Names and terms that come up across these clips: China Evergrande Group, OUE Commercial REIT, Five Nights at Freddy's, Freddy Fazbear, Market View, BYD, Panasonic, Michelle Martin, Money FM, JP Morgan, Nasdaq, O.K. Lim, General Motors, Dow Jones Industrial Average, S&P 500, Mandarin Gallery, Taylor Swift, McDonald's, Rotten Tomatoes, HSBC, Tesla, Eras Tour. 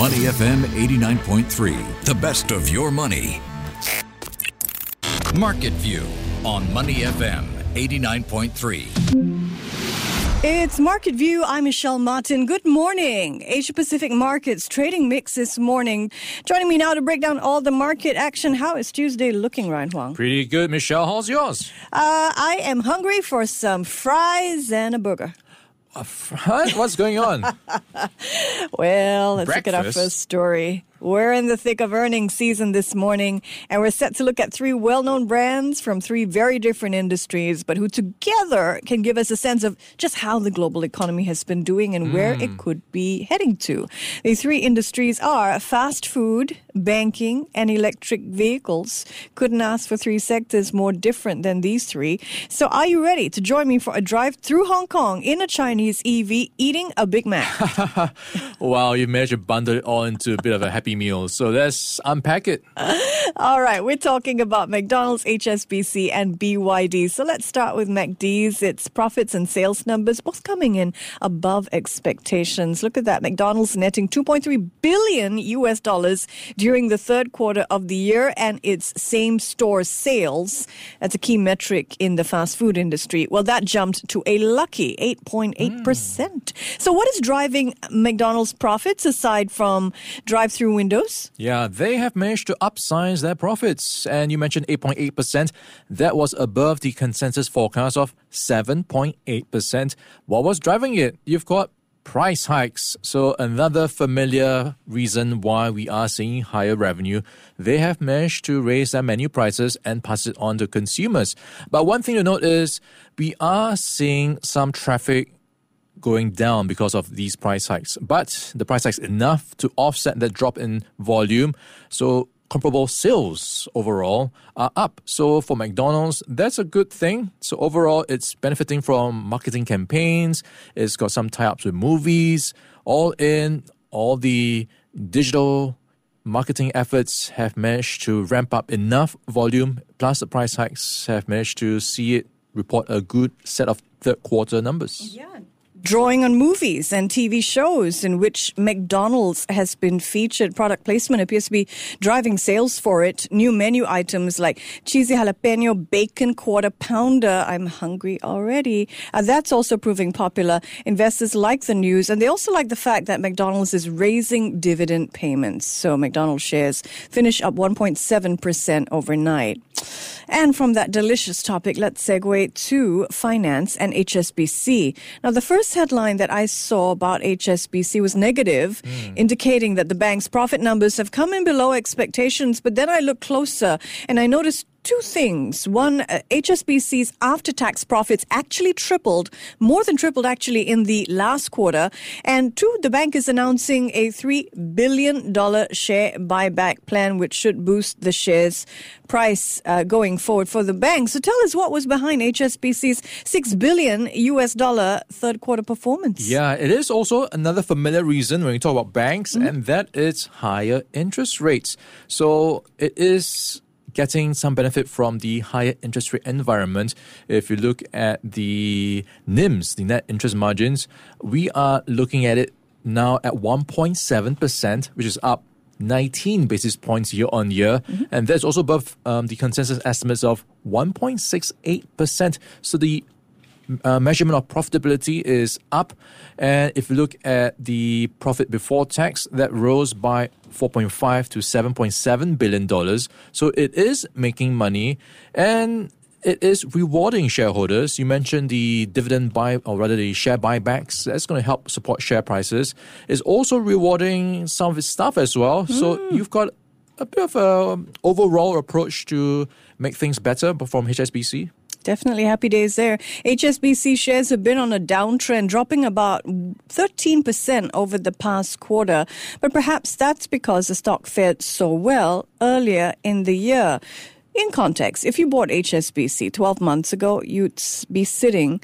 Money FM 89.3, the best of your money. Market View on Money FM 89.3. It's Market View. I'm Michelle Martin. Good morning. Asia Pacific markets trading mix this morning. Joining me now to break down all the market action. How is Tuesday looking, Ryan Huang? Pretty good, Michelle. How's yours? I am hungry for some fries and a burger. What's going on? Well, let's look at our first story. We're in the thick of earnings season this morning, and we're set to look at three well-known brands from three very different industries, but who together can give us a sense of just how the global economy has been doing and where it could be heading to. The three industries are fast food, banking, and electric vehicles. Couldn't ask for three sectors more different than these three. So are you ready to join me for a drive through Hong Kong in a Chinese EV eating a Big Mac? Wow, you managed to bundle it all into a bit of a happy meal. So let's unpack it. All right, we're talking about McDonald's, HSBC and BYD. So let's start with McD's. Its profits and sales numbers both coming in above expectations. Look at that. McDonald's netting $2.3 billion during the third quarter of the year, and its same store sales, that's a key metric in the fast food industry, well, that jumped to a lucky 8.8%. So what is driving McDonald's profits aside from drive-through windows? Yeah, they have managed to upsize their profits. And you mentioned 8.8%. That was above the consensus forecast of 7.8%. What was driving it? You've got price hikes. So another familiar reason why we are seeing higher revenue. They have managed to raise their menu prices and pass it on to consumers. But one thing to note is we are seeing some traffic going down because of these price hikes. But the price hikes enough to offset the drop in volume. So comparable sales overall are up. So for McDonald's, that's a good thing. So overall, it's benefiting from marketing campaigns. It's got some tie-ups with movies. All in, all the digital marketing efforts have managed to ramp up enough volume, plus the price hikes have managed to see it report a good set of third quarter numbers. Yeah. Drawing on movies and TV shows in which McDonald's has been featured. Product placement appears to be driving sales for it. New menu items like cheesy jalapeno, bacon quarter pounder. I'm hungry already. That's also proving popular. Investors like the news, and they also like the fact that McDonald's is raising dividend payments. So McDonald's shares finish up 1.7% overnight. And from that delicious topic, let's segue to finance and HSBC. Now, the first headline that I saw about HSBC was negative, indicating that the bank's profit numbers have come in below expectations. But then I looked closer and I noticed two things. One, HSBC's after-tax profits actually tripled, more than tripled actually in the last quarter. And two, the bank is announcing a $3 billion share buyback plan, which should boost the shares price going forward for the bank. So tell us what was behind HSBC's $6 billion third quarter performance. Yeah, it is also another familiar reason when we talk about banks, and that is higher interest rates. So it is getting some benefit from the higher interest rate environment. If you look at the NIMs, the net interest margins, we are looking at it now at 1.7%, which is up 19 basis points year on year. And that's also above the consensus estimates of 1.68%. So the measurement of profitability is up. And if you look at the profit before tax, that rose by $4.5 to $7.7 billion. So it is making money and it is rewarding shareholders. You mentioned the dividend buy, or rather the share buybacks. That's going to help support share prices. It's also rewarding some of its staff as well. So you've got a bit of an overall approach to make things better from HSBC. Definitely happy days there. HSBC shares have been on a downtrend, dropping about 13% over the past quarter. But perhaps that's because the stock fared so well earlier in the year. In context, if you bought HSBC 12 months ago, you'd be sitting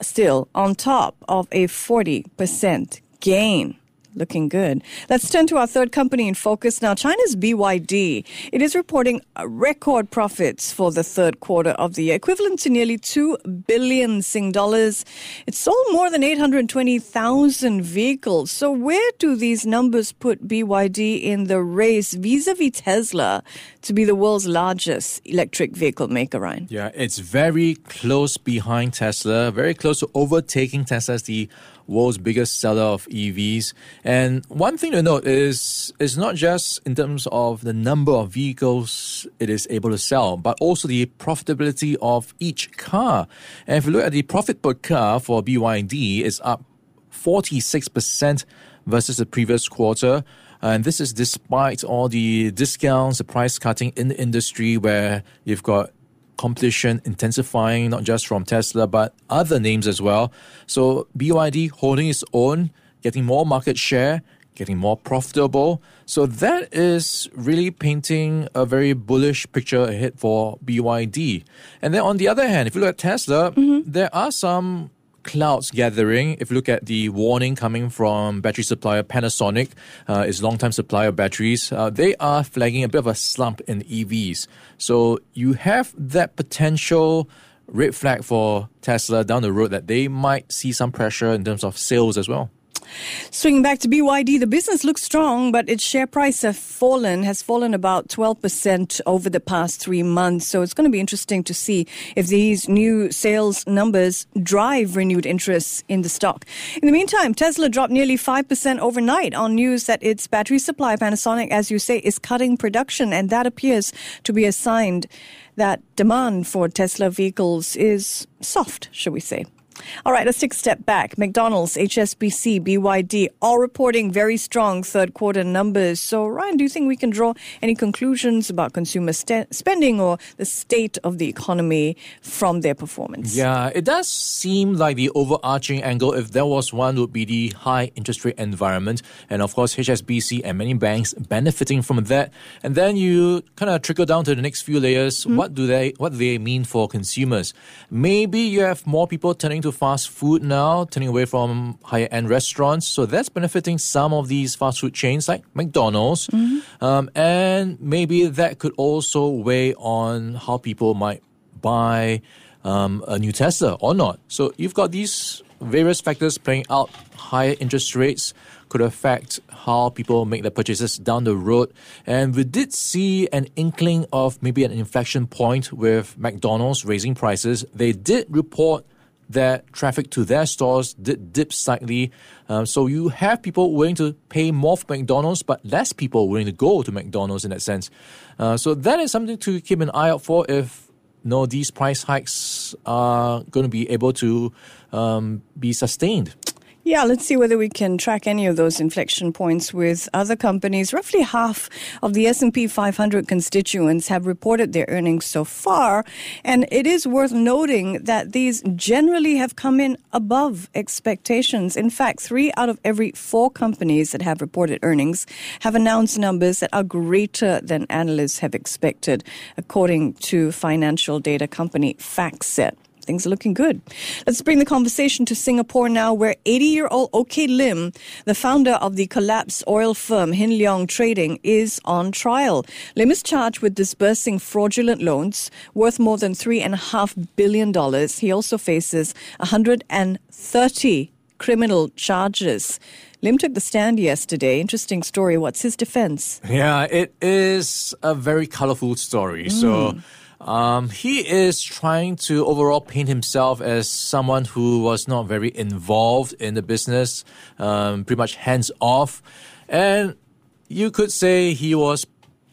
still on top of a 40% gain. Looking good. Let's turn to our third company in focus now, China's BYD. It is reporting record profits for the third quarter of the year, equivalent to nearly $2 billion. It sold more than 820,000 vehicles. So where do these numbers put BYD in the race vis-a-vis Tesla to be the world's largest electric vehicle maker, Ryan? Yeah, it's very close behind Tesla, very close to overtaking Tesla as the world's biggest seller of EVs. And one thing to note is it's not just in terms of the number of vehicles it is able to sell, but also the profitability of each car. And if you look at the profit per car for BYD, it's up 46% versus the previous quarter. And this is despite all the discounts, the price cutting in the industry where you've got competition intensifying, not just from Tesla, but other names as well. So BYD holding its own, getting more market share, getting more profitable. So that is really painting a very bullish picture ahead for BYD. And then on the other hand, if you look at Tesla, there are some clouds gathering. If you look at the warning coming from battery supplier Panasonic, its longtime supplier of batteries, they are flagging a bit of a slump in EVs. So you have that potential red flag for Tesla down the road that they might see some pressure in terms of sales as well. Swinging back to BYD, the business looks strong, but its share price has fallen about 12% over the past 3 months. So it's going to be interesting to see if these new sales numbers drive renewed interest in the stock. In the meantime, Tesla dropped nearly 5% overnight on news that its battery supplier, Panasonic, as you say, is cutting production. And that appears to be a sign that demand for Tesla vehicles is soft, shall we say. All right, let's take a step back. McDonald's, HSBC, BYD, all reporting very strong third quarter numbers. So, Ryan, do you think we can draw any conclusions about consumer spending or the state of the economy from their performance? Yeah, it does seem like the overarching angle, if there was one, would be the high interest rate environment. And, of course, HSBC and many banks benefiting from that. And then you kind of trickle down to the next few layers. What do they mean for consumers? Maybe you have more people turning to fast food now, turning away from higher-end restaurants. So that's benefiting some of these fast food chains like McDonald's. And maybe that could also weigh on how people might buy a new Tesla or not. So you've got these various factors playing out. Higher interest rates could affect how people make their purchases down the road. And we did see an inkling of maybe an inflection point with McDonald's raising prices. They did report that traffic to their stores did dip slightly. So you have people willing to pay more for McDonald's, but less people willing to go to McDonald's in that sense. So that is something to keep an eye out for if these price hikes are going to be able to be sustained. Yeah, let's see whether we can track any of those inflection points with other companies. Roughly half of the S&P 500 constituents have reported their earnings so far. And it is worth noting that these generally have come in above expectations. In fact, 3 out of every 4 companies that have reported earnings have announced numbers that are greater than analysts have expected, according to financial data company FactSet. Things are looking good. Let's bring the conversation to Singapore now, where 80-year-old O.K. Lim, the founder of the collapsed oil firm Hin Leong Trading, is on trial. Lim is charged with disbursing fraudulent loans worth more than $3.5 billion. He also faces 130 criminal charges. Lim took the stand yesterday. Interesting story. What's his defense? Yeah, it is a very colorful story. So he is trying to overall paint himself as someone who was not very involved in the business, pretty much hands-off. And you could say he was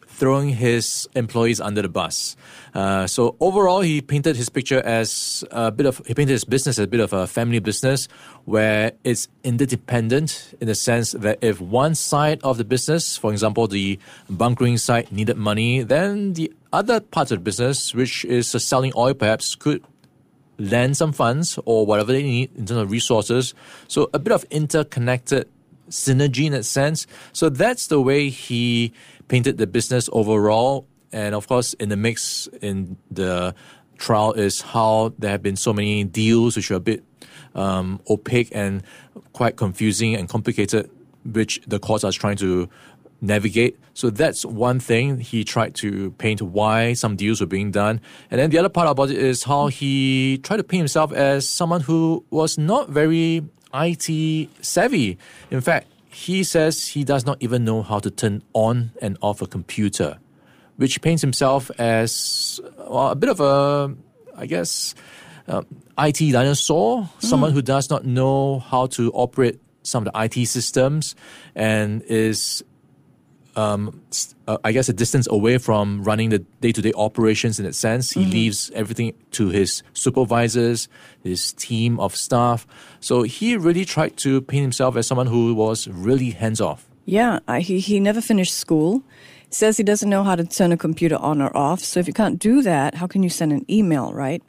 throwing his employees under the bus. So overall, he painted his picture as he painted his business as a bit of a family business where it's interdependent in the sense that if one side of the business, for example, the bunkering side needed money, then the other parts of the business, which is selling oil perhaps, could lend some funds or whatever they need in terms of resources. So a bit of interconnected synergy in that sense. So that's the way he painted the business overall. And of course, in the mix in the trial is how there have been so many deals which are a bit opaque and quite confusing and complicated which the courts are trying to navigate. So that's one thing he tried to paint why some deals were being done. And then the other part about it is how he tried to paint himself as someone who was not very IT savvy. In fact, he says he does not even know how to turn on and off a computer, which paints himself as a bit of a, I guess, IT dinosaur, someone who does not know how to operate some of the IT systems and is, I guess, a distance away from running the day-to-day operations in that sense. He leaves everything to his supervisors, his team of staff. So he really tried to paint himself as someone who was really hands-off. Yeah, he never finished school. Says he doesn't know how to turn a computer on or off. So if you can't do that, how can you send an email, right?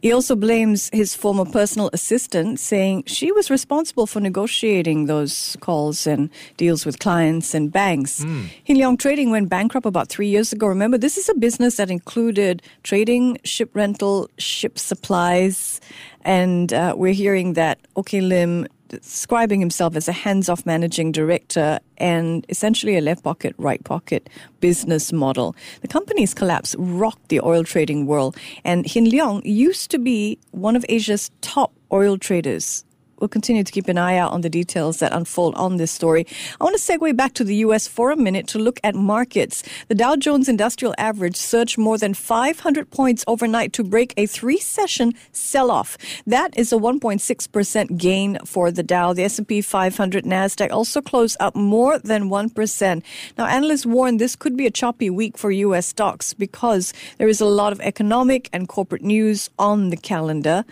He also blames his former personal assistant, saying she was responsible for negotiating those calls and deals with clients and banks. Hin Leong Trading went bankrupt about 3 years ago. Remember, this is a business that included trading, ship rental, ship supplies. And we're hearing that O.K. Lim describing himself as a hands-off managing director and essentially a left pocket, right pocket business model. The company's collapse rocked the oil trading world, and Hin Leong used to be one of Asia's top oil traders. We'll continue to keep an eye out on the details that unfold on this story. I want to segue back to the U.S. for a minute to look at markets. The Dow Jones Industrial Average surged more than 500 points overnight to break a three-session sell-off. That is a 1.6% gain for the Dow. The S&P 500 Nasdaq also closed up more than 1%. Now, analysts warn this could be a choppy week for U.S. stocks because there is a lot of economic and corporate news on the calendar.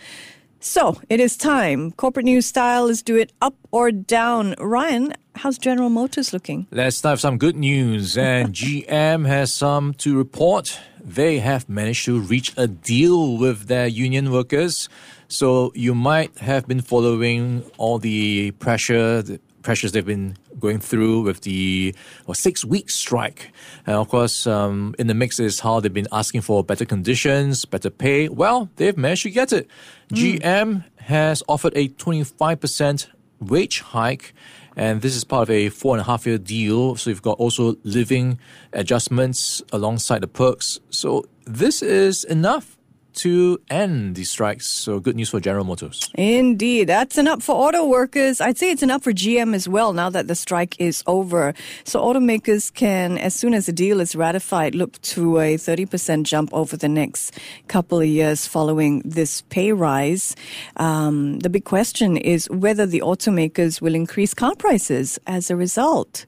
So it is time. Corporate news style, let's do it up or down. Ryan, how's General Motors looking? Let's start with some good news. And GM has some to report. They have managed to reach a deal with their union workers. So you might have been following all the pressures they've been going through with the 6-week strike. And of course, in the mix is how they've been asking for better conditions, better pay. Well, they've managed to get it. GM has offered a 25% wage hike, and this is part of a 4.5-year deal. So you've got also living adjustments alongside the perks. So this is enough to end the strikes. So good news for General Motors. Indeed. That's an up for auto workers. I'd say it's an up for GM as well now that the strike is over. So automakers can, as soon as the deal is ratified, look to a 30% jump over the next couple of years following this pay rise. The big question is whether the automakers will increase car prices as a result.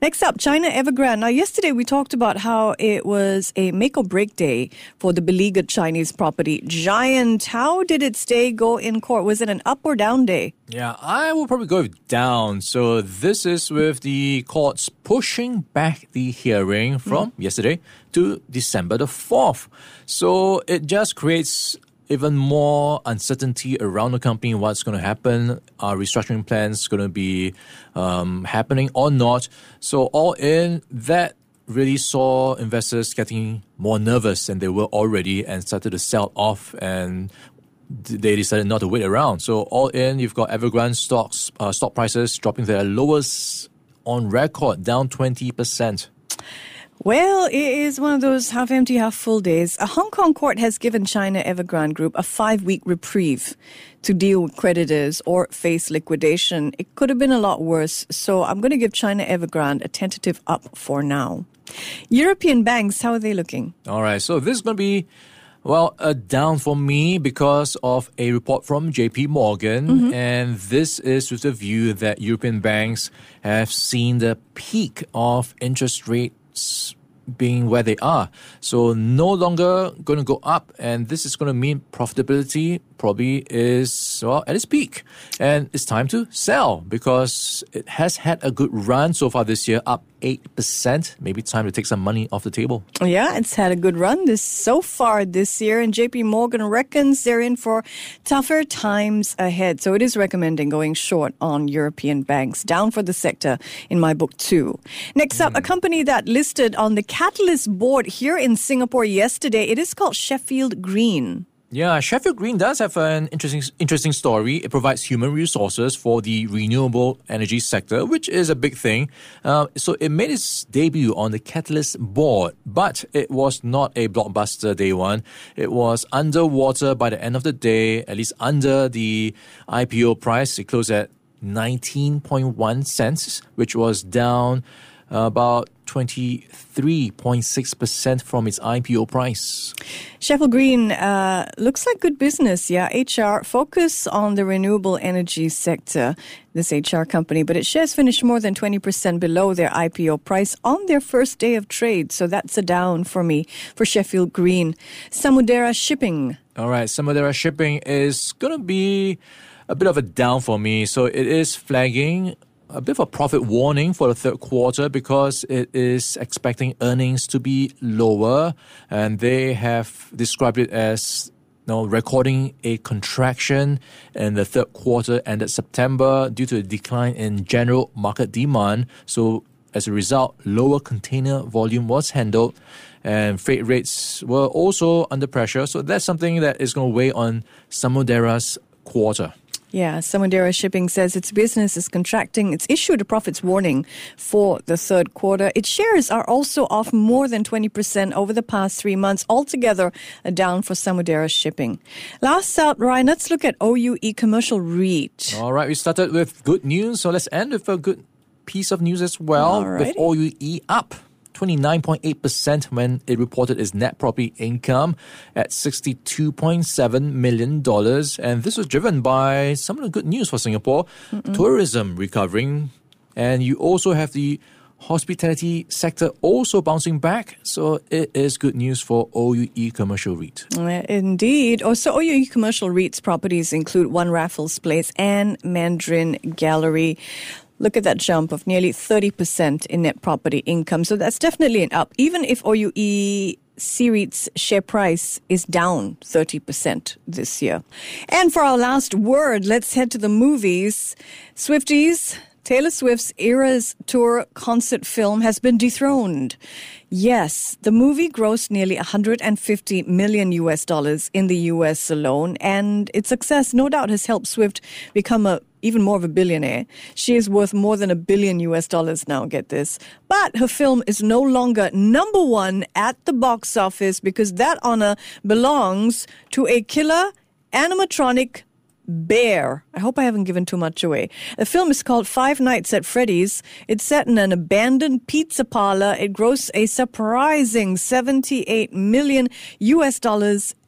Next up, China Evergrande. Now, yesterday we talked about how it was a make-or-break day for the beleaguered Chinese property giant. How did its day go in court? Was it an up or down day? Yeah, I will probably go with down. So this is with the courts pushing back the hearing from yesterday to December the 4th. So it just creates even more uncertainty around the company, what's going to happen, are restructuring plans going to be happening or not. So all in, that really saw investors getting more nervous than they were already and started to sell off, and they decided not to wait around. So all in, you've got Evergrande stocks, stock prices dropping to their lowest on record, down 20%. Well, it is one of those half-empty, half-full days. A Hong Kong court has given China Evergrande Group a 5-week reprieve to deal with creditors or face liquidation. It could have been a lot worse, so I'm going to give China Evergrande a tentative up for now. European banks, how are they looking? All right, so this is going to be, a down for me because of a report from JP Morgan, and this is with the view that European banks have seen the peak of interest rate being where they are. So no longer going to go up, and this is going to mean profitability probably is at its peak, and it's time to sell because it has had a good run so far this year, up 8%. Maybe time to take some money off the table. Yeah, it's had a good run so far this year, and JP Morgan reckons they're in for tougher times ahead. So it is recommending going short on European banks. Down for the sector in my book too. Next up, a company that listed on the Catalyst board here in Singapore yesterday. It is called Sheffield Green. Yeah, Sheffield Green does have an interesting story. It provides human resources for the renewable energy sector, which is a big thing. So it made its debut on the Catalyst board, but it was not a blockbuster day one. It was underwater by the end of the day, at least under the IPO price. It closed at 19.1 cents, which was down about 23.6% from its IPO price. Sheffield Green looks like good business, yeah. HR focus on the renewable energy sector, this HR company, but its shares finished more than 20% below their IPO price on their first day of trade. So that's a down for me for Sheffield Green. Samudera Shipping. All right, Samudera Shipping is going to be a bit of a down for me. So it is flagging a bit of a profit warning for the third quarter because it is expecting earnings to be lower, and they have described it as recording a contraction in the third quarter ended September due to a decline in general market demand. So as a result, lower container volume was handled and freight rates were also under pressure. So that's something that is going to weigh on Samudera's quarter. Yeah, Samudera Shipping says its business is contracting. It's issued a profits warning for the third quarter. Its shares are also off more than 20% over the past 3 months. Altogether, down for Samudera Shipping. Last up, Ryan, let's look at OUE Commercial REIT. All right, we started with good news, so let's end with a good piece of news as well. Alrighty. With OUE up 29.8% when it reported its net property income at $62.7 million. And this was driven by some of the good news for Singapore. Tourism recovering. And you also have the hospitality sector also bouncing back. So it is good news for OUE Commercial REIT. Indeed. Also, OUE Commercial REIT's properties include One Raffles Place and Mandarin Gallery. Look at that jump of nearly 30% in net property income. So that's definitely an up, even if OUE C-REIT's share price is down 30% this year. And for our last word, let's head to the movies. Swifties, Taylor Swift's Eras Tour concert film has been dethroned. Yes, the movie grossed nearly $150 million in the US alone, and its success no doubt has helped Swift become even more of a billionaire. She is worth more than $1 billion now, get this. But her film is no longer number one at the box office because that honor belongs to a killer animatronic bear. I hope I haven't given too much away. The film is called Five Nights at Freddy's. It's set in an abandoned pizza parlor. It grossed a surprising $78 million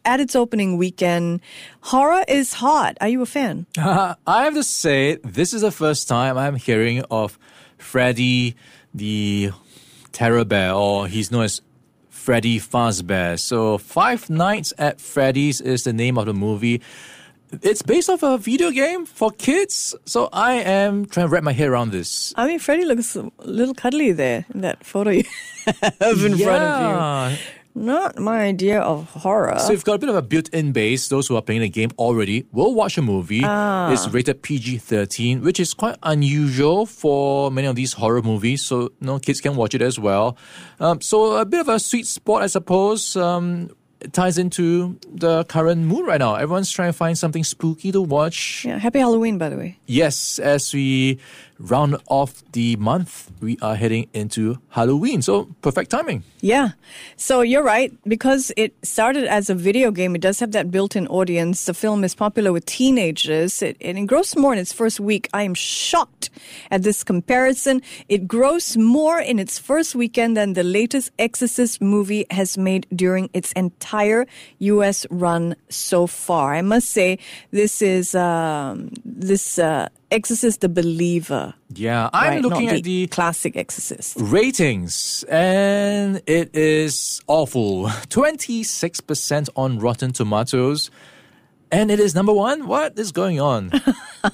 at its opening weekend. Horror is hot. Are you a fan? I have to say, this is the first time I'm hearing of Freddy the Terror Bear, or he's known as Freddy Fazbear. So Five Nights at Freddy's is the name of the movie. It's based off a video game for kids, so I am trying to wrap my head around this. I mean, Freddy looks a little cuddly there in that photo you have in front of you. Not my idea of horror. So you've got a bit of a built-in base. Those who are playing the game already will watch a movie. It's rated PG-13, which is quite unusual for many of these horror movies. So kids can watch it as well. So a bit of a sweet spot, I suppose. It ties into the current mood right now. Everyone's trying to find something spooky to watch. Yeah, happy Halloween, by the way. Yes, as we round off the month, we are heading into Halloween. So, perfect timing. Yeah. So, you're right. Because it started as a video game, it does have that built-in audience. The film is popular with teenagers. It engrossed more in its first week. I am shocked at this comparison. It grossed more in its first weekend than the latest Exorcist movie has made during its entire U.S. run so far. I must say, this is Exorcist the Believer. Yeah, I'm looking at the classic Exorcist ratings, and it is awful. 26% on Rotten Tomatoes. And it is number one? What is going on?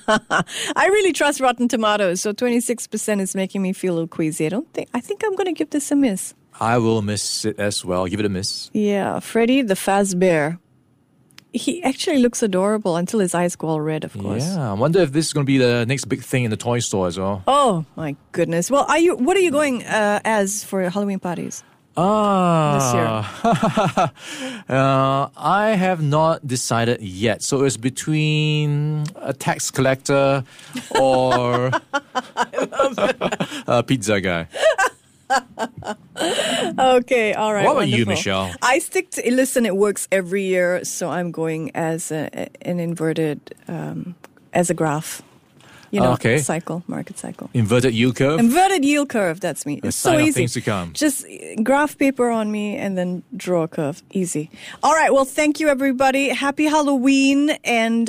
I really trust Rotten Tomatoes, so 26% is making me feel a little queasy. I think I'm going to give this a miss. I will miss it as well. Give it a miss. Yeah, Freddy the Fazbear. He actually looks adorable until his eyes go all red, of course. Yeah, I wonder if this is going to be the next big thing in the toy store as well. Oh, my goodness. Well, what are you going as for Halloween parties? This year? I have not decided yet. So it's between a tax collector or a pizza guy. Okay, all right. What about you, Michelle? I stick to, listen, it works every year, so I'm going as an inverted, as a graph. You know, okay. Cycle, market cycle. Inverted yield curve? Inverted yield curve, that's me. It's so easy. Things to come. Just graph paper on me and then draw a curve. Easy. All right, well, thank you, everybody. Happy Halloween. And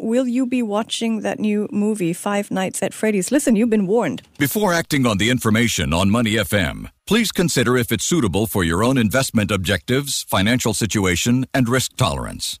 will you be watching that new movie, Five Nights at Freddy's? Listen, you've been warned. Before acting on the information on Money FM, please consider if it's suitable for your own investment objectives, financial situation, and risk tolerance.